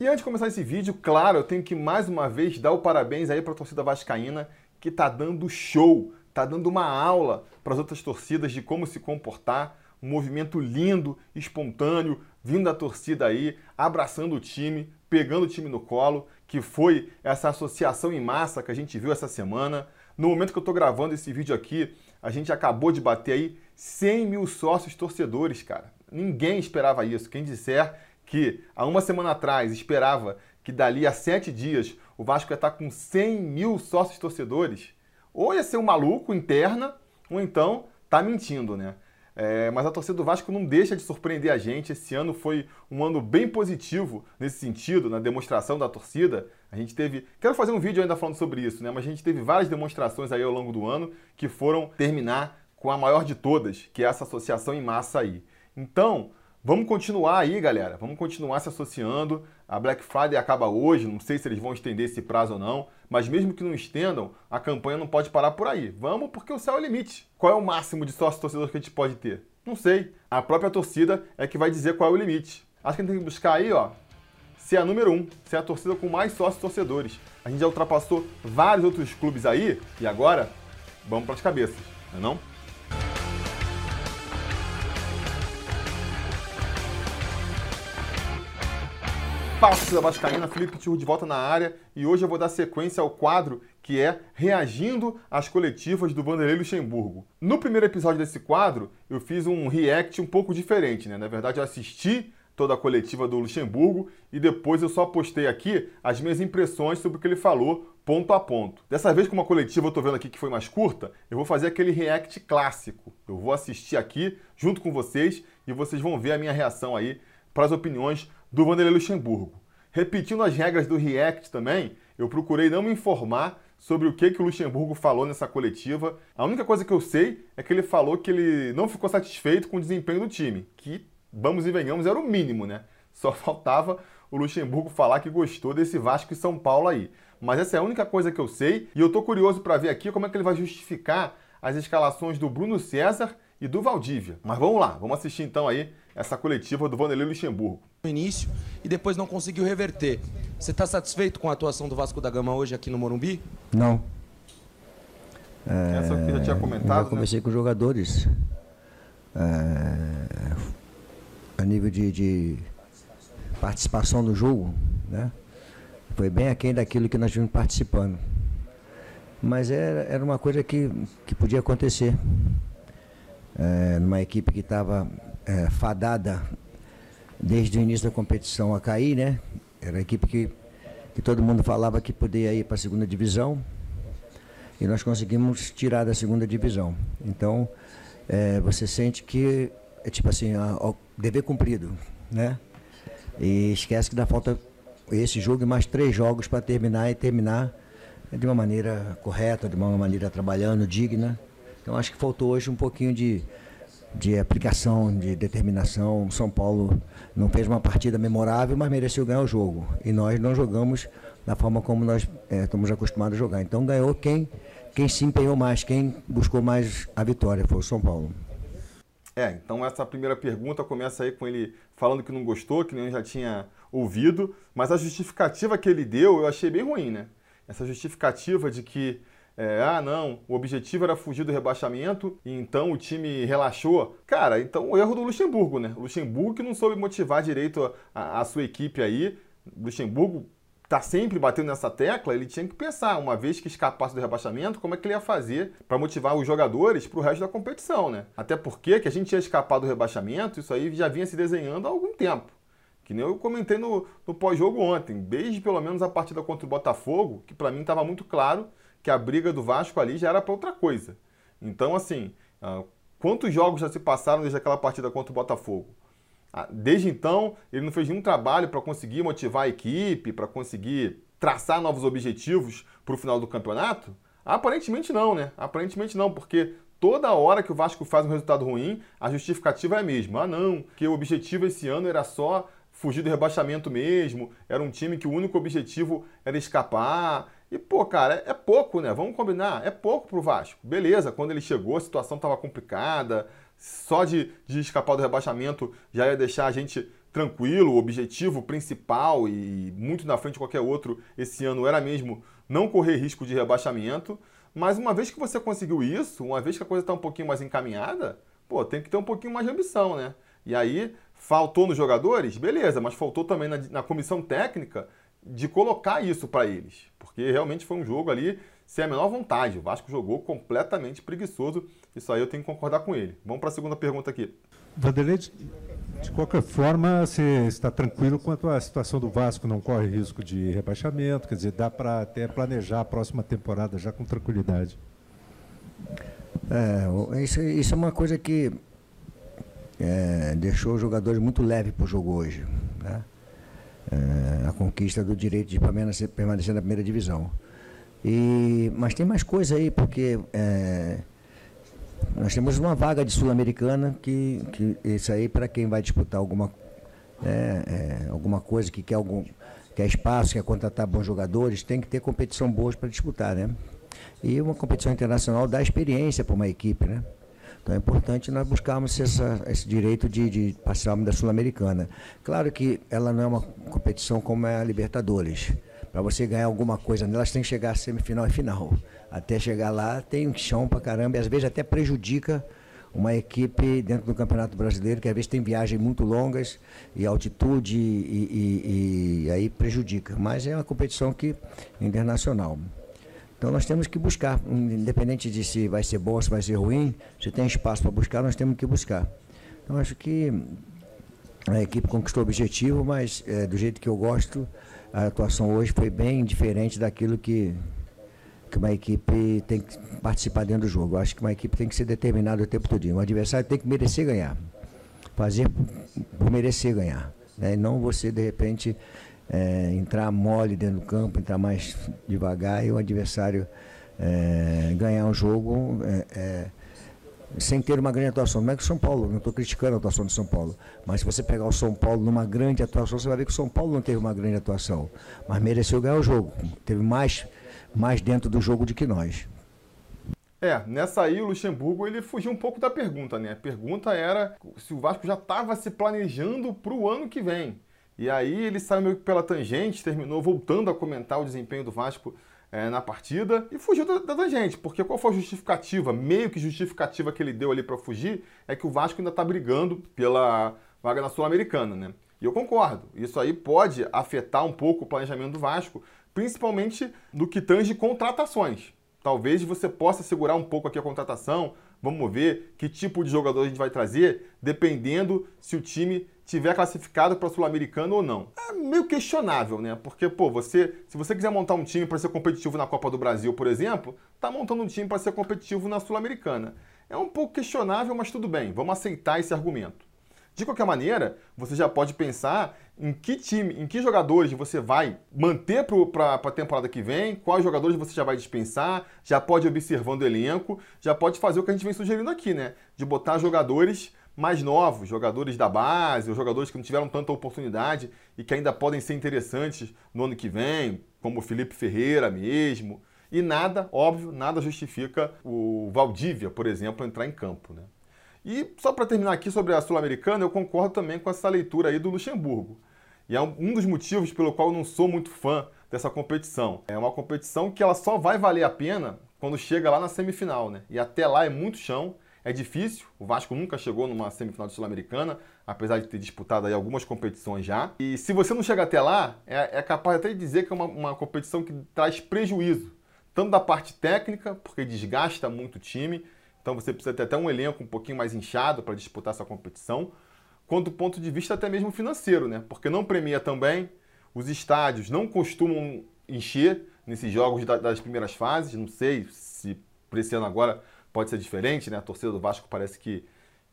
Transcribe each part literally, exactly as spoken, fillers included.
E antes de começar esse vídeo, claro, eu tenho que mais uma vez dar o parabéns aí para a torcida vascaína, que tá dando show, tá dando uma aula para as outras torcidas de como se comportar. Um movimento lindo, espontâneo, vindo da torcida aí, abraçando o time, pegando o time no colo, que foi essa associação em massa que a gente viu essa semana. No momento que eu tô gravando esse vídeo aqui, a gente acabou de bater aí cem mil sócios torcedores, cara. Ninguém esperava isso. Quem disser que há uma semana atrás esperava que dali a sete dias o Vasco ia estar com cem mil sócios torcedores, ou ia ser um maluco, interna, ou então tá mentindo, né? É, mas a torcida do Vasco não deixa de surpreender a gente. Esse ano foi um ano bem positivo nesse sentido, na demonstração da torcida. A gente teve... Quero fazer um vídeo ainda falando sobre isso, né? Mas a gente teve várias demonstrações aí ao longo do ano que foram terminar com a maior de todas, que é essa associação em massa aí. Então, vamos continuar aí, galera. Vamos continuar se associando. A Black Friday acaba hoje. Não sei se eles vão estender esse prazo ou não. Mas mesmo que não estendam, a campanha não pode parar por aí. Vamos, porque o céu é o limite. Qual é o máximo de sócio-torcedor que a gente pode ter? Não sei. A própria torcida é que vai dizer qual é o limite. Acho que a gente tem que buscar aí, ó, ser a número um. Ser a torcida com mais sócios-torcedores. A gente já ultrapassou vários outros clubes aí. E agora, vamos para as cabeças, não é não? Fala, torcida vascaína, Felipe Tirro de volta na área, e hoje eu vou dar sequência ao quadro que é Reagindo às Coletivas do Vanderlei Luxemburgo. No primeiro episódio desse quadro, eu fiz um react um pouco diferente, né? Na verdade, eu assisti toda a coletiva do Luxemburgo e depois eu só postei aqui as minhas impressões sobre o que ele falou, ponto a ponto. Dessa vez, como a coletiva eu tô vendo aqui que foi mais curta, eu vou fazer aquele react clássico. Eu vou assistir aqui, junto com vocês, e vocês vão ver a minha reação aí para as opiniões do Vanderlei Luxemburgo. Repetindo as regras do react também, eu procurei não me informar sobre o que, que o Luxemburgo falou nessa coletiva. A única coisa que eu sei é que ele falou que ele não ficou satisfeito com o desempenho do time, que, vamos e venhamos, era o mínimo, né? Só faltava o Luxemburgo falar que gostou desse Vasco e São Paulo aí. Mas essa é a única coisa que eu sei, e eu tô curioso para ver aqui como é que ele vai justificar as escalações do Bruno César e do Valdívia. Mas vamos lá, vamos assistir então aí essa coletiva do Vanderlei Luxemburgo. No início e depois não conseguiu reverter. Você está satisfeito com a atuação do Vasco da Gama hoje aqui no Morumbi? Não. É, essa eu já tinha comentado. Eu comecei, né, com jogadores é, a nível de, de participação no jogo, né? Foi bem aquém daquilo que nós vimos participando. Mas era, era uma coisa que, que podia acontecer. É, numa equipe que estava é, fadada desde o início da competição a cair, né? Era a equipe que, que todo mundo falava que podia ir para a segunda divisão, e nós conseguimos tirar da segunda divisão. Então, é, você sente que é tipo assim, a, a dever cumprido, né? E esquece que dá falta esse jogo e mais três jogos para terminar, e terminar de uma maneira correta, de uma maneira trabalhando, digna. Então, acho que faltou hoje um pouquinho de, de aplicação, de determinação. O São Paulo não fez uma partida memorável, mas mereceu ganhar o jogo. E nós não jogamos da forma como nós é, estamos acostumados a jogar. Então, ganhou quem, quem se empenhou mais, quem buscou mais a vitória, foi o São Paulo. É, então essa primeira pergunta começa aí com ele falando que não gostou, que nem já tinha ouvido, mas a justificativa que ele deu eu achei bem ruim, né? Essa justificativa de que É, ah, não, o objetivo era fugir do rebaixamento, e então o time relaxou. Cara, então o erro do Luxemburgo, né? O Luxemburgo que não soube motivar direito a, a sua equipe aí. O Luxemburgo tá sempre batendo nessa tecla, ele tinha que pensar, uma vez que escapasse do rebaixamento, como é que ele ia fazer para motivar os jogadores para o resto da competição, né? Até porque que a gente ia escapar do rebaixamento, isso aí já vinha se desenhando há algum tempo. Que nem eu comentei no, no pós-jogo ontem, desde pelo menos a partida contra o Botafogo, que para mim estava muito claro que a briga do Vasco ali já era para outra coisa. Então, assim, quantos jogos já se passaram desde aquela partida contra o Botafogo? Desde então, ele não fez nenhum trabalho para conseguir motivar a equipe, para conseguir traçar novos objetivos para o final do campeonato? Aparentemente não, né? Aparentemente não, porque toda hora que o Vasco faz um resultado ruim, a justificativa é a mesma. Ah, não, que o objetivo esse ano era só fugir do rebaixamento mesmo, era um time que o único objetivo era escapar. E, pô, cara, é pouco, né? Vamos combinar, é pouco pro Vasco. Beleza, quando ele chegou a situação estava complicada, só de, de escapar do rebaixamento já ia deixar a gente tranquilo, o objetivo principal e muito na frente de qualquer outro esse ano era mesmo não correr risco de rebaixamento, mas uma vez que você conseguiu isso, uma vez que a coisa está um pouquinho mais encaminhada, pô, tem que ter um pouquinho mais de ambição, né? E aí, faltou nos jogadores? Beleza, mas faltou também na, na comissão técnica de colocar isso para eles, porque realmente foi um jogo ali sem a menor vontade. O Vasco jogou completamente preguiçoso, isso aí eu tenho que concordar com ele. Vamos para a segunda pergunta aqui. Vanderlei, de qualquer forma, você está tranquilo quanto à situação do Vasco, não corre risco de rebaixamento, quer dizer, dá para até planejar a próxima temporada já com tranquilidade. É, isso, isso é uma coisa que é, deixou os jogadores muito leve para o jogo hoje, né? É, a conquista do direito de permanecer, permanecer na primeira divisão. E, mas tem mais coisa aí, porque é, nós temos uma vaga de Sul-Americana, que, que isso aí para quem vai disputar alguma, é, é, alguma coisa, que quer, algum, quer espaço, quer contratar bons jogadores, tem que ter competição boa para disputar, né? E uma competição internacional dá experiência para uma equipe, né? Então é importante nós buscarmos essa, esse direito de, de passarmos da Sul-Americana. Claro que ela não é uma competição como é a Libertadores. Para você ganhar alguma coisa nelas, tem que chegar a semifinal e final. Até chegar lá, tem um chão para caramba e às vezes até prejudica uma equipe dentro do Campeonato Brasileiro, que às vezes tem viagens muito longas e altitude, e, e, e aí prejudica. Mas é uma competição que, internacional. Então nós temos que buscar, independente de se vai ser bom ou se vai ser ruim, se tem espaço para buscar, nós temos que buscar. Então acho que a equipe conquistou o objetivo, mas é, do jeito que eu gosto, a atuação hoje foi bem diferente daquilo que, que uma equipe tem que participar dentro do jogo. Eu acho que uma equipe tem que ser determinada o tempo todo. O adversário tem que merecer ganhar, fazer por merecer ganhar, né? E não você, de repente... É, entrar mole dentro do campo, entrar mais devagar e o adversário é, ganhar um jogo é, é, sem ter uma grande atuação. Não é que o São Paulo, não estou criticando a atuação do São Paulo, mas se você pegar o São Paulo numa grande atuação, você vai ver que o São Paulo não teve uma grande atuação, mas mereceu ganhar o jogo, teve mais, mais dentro do jogo do que nós. É, nessa aí o Luxemburgo ele fugiu um pouco da pergunta, né? A pergunta era se o Vasco já estava se planejando para o ano que vem. E aí ele saiu meio que pela tangente, terminou voltando a comentar o desempenho do Vasco é, na partida e fugiu da, da tangente, porque qual foi a justificativa, meio que justificativa que ele deu ali para fugir, é que o Vasco ainda está brigando pela vaga na Sul-Americana, né? E eu concordo, isso aí pode afetar um pouco o planejamento do Vasco, principalmente no que tange contratações. Talvez você possa segurar um pouco aqui a contratação, vamos ver que tipo de jogador a gente vai trazer, dependendo se o time tiver classificado para Sul-Americano ou não. É meio questionável, né? Porque, pô, você, se você quiser montar um time para ser competitivo na Copa do Brasil, por exemplo, tá montando um time para ser competitivo na Sul-Americana. É um pouco questionável, mas tudo bem, vamos aceitar esse argumento. De qualquer maneira, você já pode pensar em que time, em que jogadores você vai manter para a temporada que vem, quais jogadores você já vai dispensar, já pode ir observando o elenco, já pode fazer o que a gente vem sugerindo aqui, né? De botar jogadores mais novos, jogadores da base, ou jogadores que não tiveram tanta oportunidade e que ainda podem ser interessantes no ano que vem, como o Felipe Ferreira mesmo. E nada, óbvio, nada justifica o Valdívia, por exemplo, entrar em campo, né? E só para terminar aqui sobre a Sul-Americana, eu concordo também com essa leitura aí do Luxemburgo. E é um dos motivos pelo qual eu não sou muito fã dessa competição. É uma competição que ela só vai valer a pena quando chega lá na semifinal, né? E até lá é muito chão, é difícil. O Vasco nunca chegou numa semifinal de Sul-Americana, apesar de ter disputado aí algumas competições já. E se você não chega até lá, é, é capaz até de dizer que é uma, uma competição que traz prejuízo. Tanto da parte técnica, porque desgasta muito o time, então você precisa ter até um elenco um pouquinho mais inchado para disputar essa competição, quanto do ponto de vista até mesmo financeiro, né? Porque não premia também, os estádios não costumam encher nesses jogos das primeiras fases, não sei se para esse ano agora pode ser diferente, né? A torcida do Vasco parece que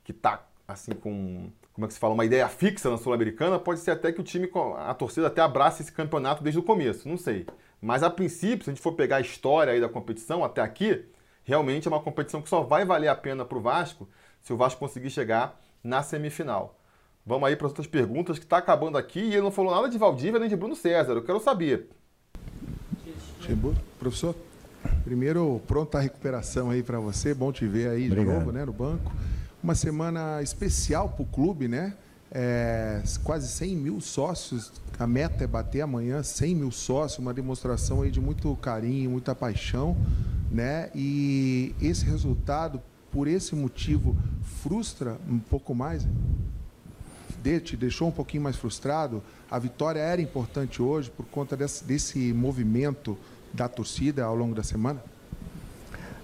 que tá assim com, como é que se fala, uma ideia fixa na Sul-Americana, pode ser até que o time, a torcida até abraça esse campeonato desde o começo, não sei. Mas a princípio, se a gente for pegar a história aí da competição até aqui, realmente é uma competição que só vai valer a pena para o Vasco se o Vasco conseguir chegar na semifinal. Vamos aí para as outras perguntas, que está acabando aqui e ele não falou nada de Valdívia nem de Bruno César. Eu quero saber. Chegou, professor, primeiro, pronta a recuperação aí para você. Bom te ver aí de novo, né, no banco. Uma semana especial para o clube, né? é, quase cem mil sócios. A meta é bater amanhã cem mil sócios, uma demonstração aí de muito carinho, muita paixão, né? E esse resultado, por esse motivo, frustra um pouco mais, te deixou um pouquinho mais frustrado. A vitória era importante hoje por conta desse, desse movimento da torcida ao longo da semana?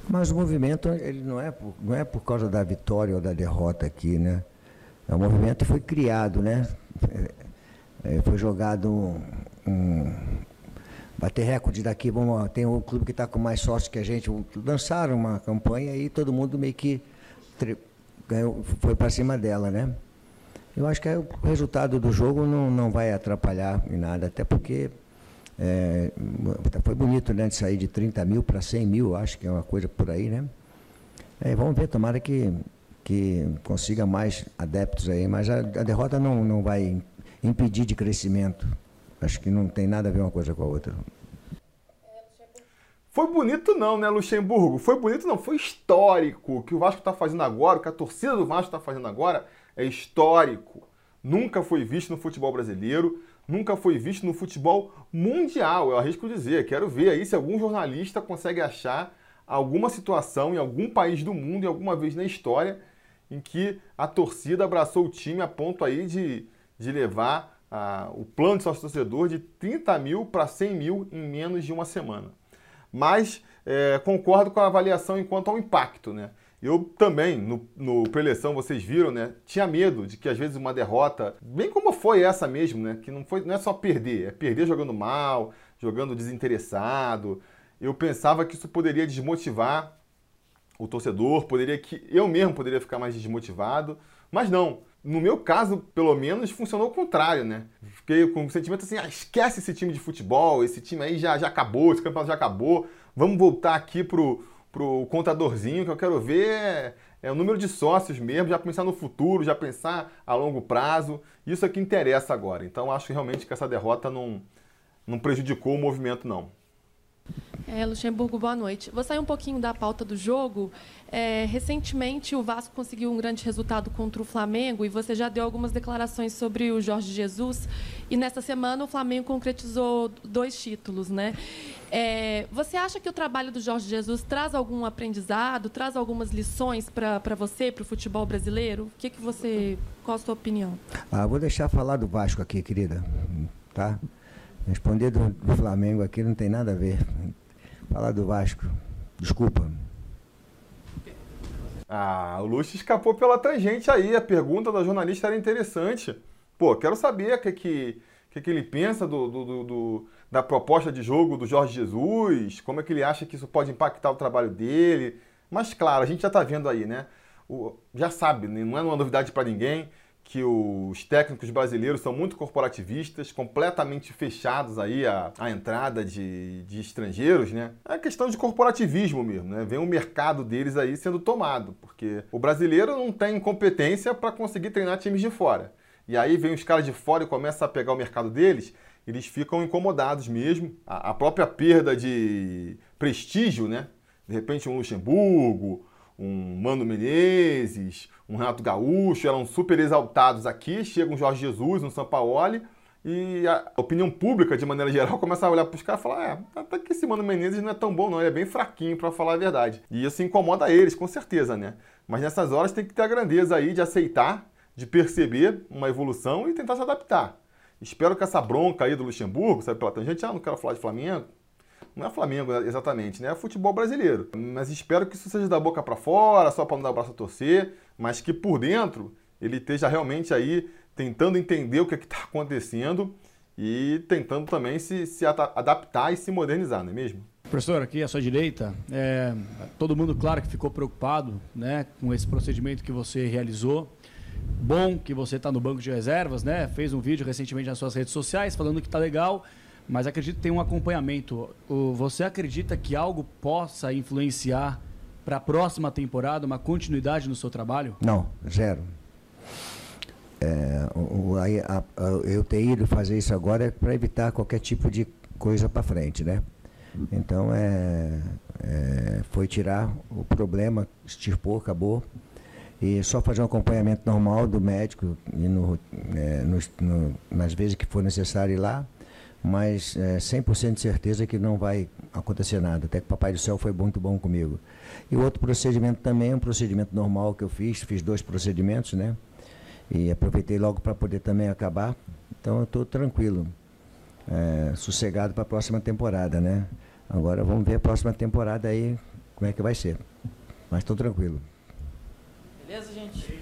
Mas o movimento, ele não é por, não é por causa da vitória ou da derrota aqui, né? O movimento foi criado, né? É, foi jogado um, um... bater recorde daqui, vamos, tem um clube que está com mais sócios que a gente, lançaram uma campanha e todo mundo meio que tri, ganhou, foi para cima dela, né? Eu acho que o resultado do jogo não, não vai atrapalhar em nada, até porque é, foi bonito, né, de sair de trinta mil para cem mil, acho que é uma coisa por aí, né? É, vamos ver, tomara que, que consiga mais adeptos aí, mas a, a derrota não, não vai impedir de crescimento. Acho que não tem nada a ver uma coisa com a outra. Foi bonito não, né, Luxemburgo? Foi bonito não, foi histórico. O que o Vasco está fazendo agora, o que a torcida do Vasco está fazendo agora... é histórico, nunca foi visto no futebol brasileiro, nunca foi visto no futebol mundial, eu arrisco dizer. Quero ver aí se algum jornalista consegue achar alguma situação em algum país do mundo, em alguma vez na história, em que a torcida abraçou o time a ponto aí de, de levar ah, o plano de sócio-torcedor de trinta mil para cem mil em menos de uma semana. Mas é, concordo com a avaliação enquanto ao impacto, né? Eu também, no, no pré-eleição, vocês viram, né? Tinha medo de que, às vezes, uma derrota, bem como foi essa mesmo, né? Que não, foi, não é só perder, é perder jogando mal, jogando desinteressado. Eu pensava que isso poderia desmotivar o torcedor, poderia que eu mesmo poderia ficar mais desmotivado, mas não. No meu caso, pelo menos, funcionou o contrário, né? Fiquei com o um sentimento assim, ah, esquece esse time de futebol, esse time aí já, já acabou, esse campeonato já acabou, vamos voltar aqui pro... para o contadorzinho, que eu quero ver é, é o número de sócios mesmo, já pensar no futuro, já pensar a longo prazo. Isso é que interessa agora. Então, acho realmente que essa derrota não, não prejudicou o movimento, não. É, Luxemburgo, boa noite. Vou sair um pouquinho da pauta do jogo. É, recentemente, o Vasco conseguiu um grande resultado contra o Flamengo e você já deu algumas declarações sobre o Jorge Jesus. E, nessa semana, o Flamengo concretizou dois títulos, né? É, você acha que o trabalho do Jorge Jesus traz algum aprendizado, traz algumas lições para você, para o futebol brasileiro? O que que você, qual a sua opinião? Ah, vou deixar falar do Vasco aqui, querida, tá? Responder do, do Flamengo aqui não tem nada a ver. Falar do Vasco. Desculpa. Ah, o Luxo escapou pela tangente aí. A pergunta da jornalista era interessante. Pô, quero saber o que, que, que, que ele pensa do, do, do, da proposta de jogo do Jorge Jesus, como é que ele acha que isso pode impactar o trabalho dele. Mas, claro, a gente já está vendo aí, né? O, já sabe, não é uma novidade para ninguém, que os técnicos brasileiros são muito corporativistas, completamente fechados aí à, à entrada de, de estrangeiros, né? É questão de corporativismo mesmo, né? Vem o mercado deles aí sendo tomado, porque o brasileiro não tem competência para conseguir treinar times de fora. E aí vem os caras de fora e começam a pegar o mercado deles, eles ficam incomodados mesmo. A, a própria perda de prestígio, né? De repente um Luxemburgo, um Mano Menezes, um Renato Gaúcho, eram super exaltados aqui, chega um Jorge Jesus, um Sampaoli, e a opinião pública, de maneira geral, começa a olhar para os caras e falar, é, até que esse Mano Menezes não é tão bom não, ele é bem fraquinho, para falar a verdade. E isso incomoda eles, com certeza, né? Mas nessas horas tem que ter a grandeza aí de aceitar, de perceber uma evolução e tentar se adaptar. Espero que essa bronca aí do Luxemburgo, sabe, pela tangente, ah, não quero falar de Flamengo, não é Flamengo exatamente, né? É futebol brasileiro. Mas espero que isso seja da boca para fora, só para não dar o braço a torcer, mas que por dentro ele esteja realmente aí tentando entender o que é que está acontecendo e tentando também se, se adaptar e se modernizar, não é mesmo? Professor, aqui à sua direita, é, todo mundo, claro, que ficou preocupado, né, com esse procedimento que você realizou. Bom que você está no banco de reservas, né? Fez um vídeo recentemente nas suas redes sociais falando que está legal, mas acredito que tem um acompanhamento. Você acredita que algo possa influenciar para a próxima temporada, uma continuidade no seu trabalho? Não, zero. É, o, a, a, eu ter ido fazer isso agora é para evitar qualquer tipo de coisa para frente, né? Então, é, é, foi tirar o problema, extirpou, acabou. e só fazer um acompanhamento normal do médico e no, é, no, no, nas vezes que for necessário ir lá, mas é, cem por cento de certeza que não vai acontecer nada, até que o Papai do Céu foi muito bom comigo. E o outro procedimento também é um procedimento normal que eu fiz, fiz dois procedimentos, né? E aproveitei logo para poder também acabar, então eu estou tranquilo, é, sossegado para a próxima temporada, né? Agora vamos ver a próxima temporada aí, como é que vai ser, mas estou tranquilo. Beleza, gente?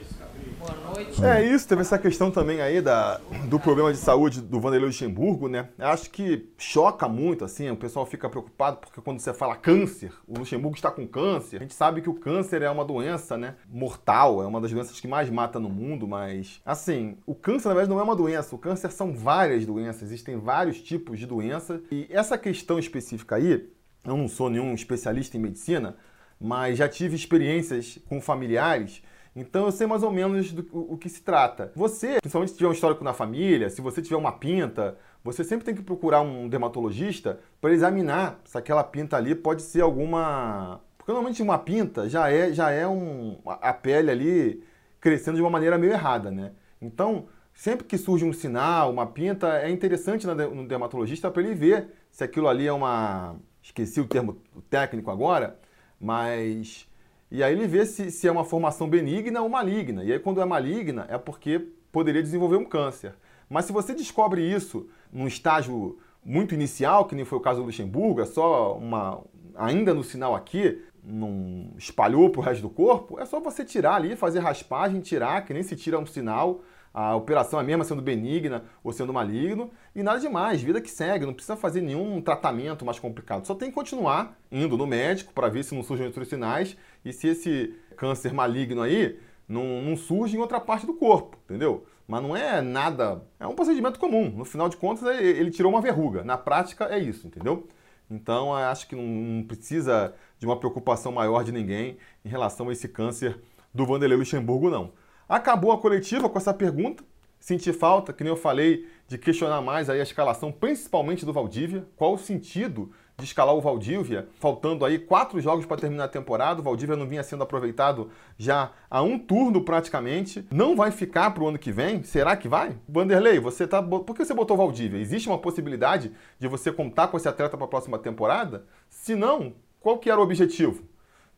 Boa noite. É isso, teve essa questão também aí da, do problema de saúde do Vanderlei Luxemburgo, né? Acho que choca muito, assim, o pessoal fica preocupado porque quando você fala câncer, o Luxemburgo está com câncer. A gente sabe que o câncer é uma doença, né? Mortal, é uma das doenças que mais mata no mundo, mas, assim, o câncer, na verdade, não é uma doença. O câncer são várias doenças, existem vários tipos de doença. E essa questão específica aí, eu não sou nenhum especialista em medicina, mas já tive experiências com familiares. Então eu sei mais ou menos do o que se trata. Você, principalmente se tiver um histórico na família, se você tiver uma pinta, você sempre tem que procurar um dermatologista para examinar se aquela pinta ali pode ser alguma... Porque normalmente uma pinta já é, já é um... a pele ali crescendo de uma maneira meio errada, né? Então, sempre que surge um sinal, uma pinta, é interessante no dermatologista para ele ver se aquilo ali é uma... Esqueci o termo técnico agora, mas... E aí ele vê se, se é uma formação benigna ou maligna. E aí quando é maligna é porque poderia desenvolver um câncer. Mas se você descobre isso num estágio muito inicial, que nem foi o caso do Luxemburgo, é só uma... ainda no sinal aqui, não espalhou para o resto do corpo, é só você tirar ali, fazer raspagem, tirar, que nem se tira um sinal. A operação é mesmo sendo benigna ou sendo maligno. E nada demais, vida que segue, não precisa fazer nenhum tratamento mais complicado. Só tem que continuar indo no médico para ver se não surgem outros sinais e se esse câncer maligno aí não, não surge em outra parte do corpo, entendeu? Mas não é nada... É um procedimento comum. No final de contas, ele tirou uma verruga. Na prática, é isso, entendeu? Então, acho que não precisa de uma preocupação maior de ninguém em relação a esse câncer do Vanderlei Luxemburgo, não. Acabou a coletiva com essa pergunta. Senti falta, que nem eu falei, de questionar mais aí a escalação, principalmente do Valdívia. Qual o sentido de escalar o Valdívia? Faltando aí quatro jogos para terminar a temporada. O Valdívia não vinha sendo aproveitado já há um turno praticamente. Não vai ficar para o ano que vem? Será que vai? Vanderlei, você tá... por que você botou o Valdívia? Existe uma possibilidade de você contar com esse atleta para a próxima temporada? Se não, qual que era o objetivo?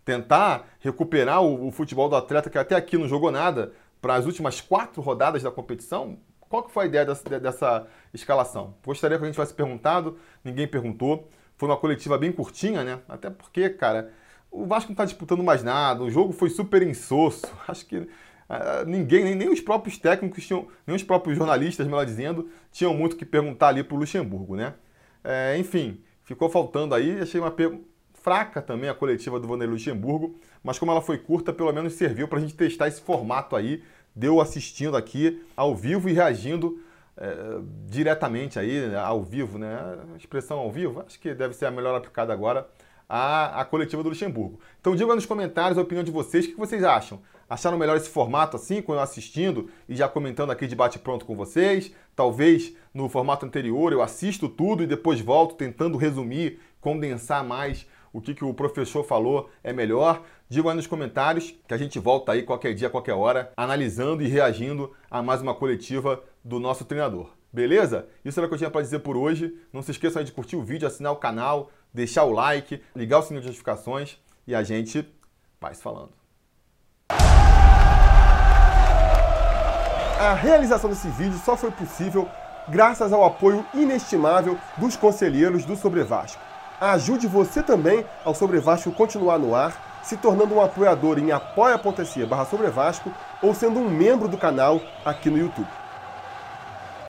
Tentar recuperar o, o futebol do atleta que até aqui não jogou nada para as últimas quatro rodadas da competição? Qual que foi a ideia dessa, dessa escalação? Gostaria que a gente tivesse perguntado, ninguém perguntou. Foi uma coletiva bem curtinha, né? Até porque, cara, o Vasco não está disputando mais nada, o jogo foi super insosso. Acho que ah, ninguém, nem, nem os próprios técnicos, tinham, nem os próprios jornalistas, melhor dizendo, tinham muito o que perguntar ali para o Luxemburgo, né? É, enfim, ficou faltando aí, achei uma pergunta fraca também a coletiva do Vanderlei Luxemburgo, mas como ela foi curta, pelo menos serviu para a gente testar esse formato aí, deu assistindo aqui ao vivo e reagindo é, diretamente aí, ao vivo, né? A expressão ao vivo, acho que deve ser a melhor aplicada agora, a, a coletiva do Luxemburgo. Então digam aí nos comentários a opinião de vocês, o que vocês acham? Acharam melhor esse formato assim, quando eu assistindo e já comentando aqui de bate-pronto com vocês? Talvez no formato anterior eu assisto tudo e depois volto tentando resumir, condensar mais o que, que o professor falou é melhor. Diga aí nos comentários que a gente volta aí qualquer dia, qualquer hora, analisando e reagindo a mais uma coletiva do nosso treinador. Beleza? Isso era o que eu tinha para dizer por hoje. Não se esqueçam aí de curtir o vídeo, assinar o canal, deixar o like, ligar o sininho de notificações e a gente vai se falando. A realização desse vídeo só foi possível graças ao apoio inestimável dos conselheiros do Sobrevasco. Ajude você também ao Sobrevasco continuar no ar, se tornando um apoiador em apoia ponto se barra Sobrevasco ou sendo um membro do canal aqui no YouTube.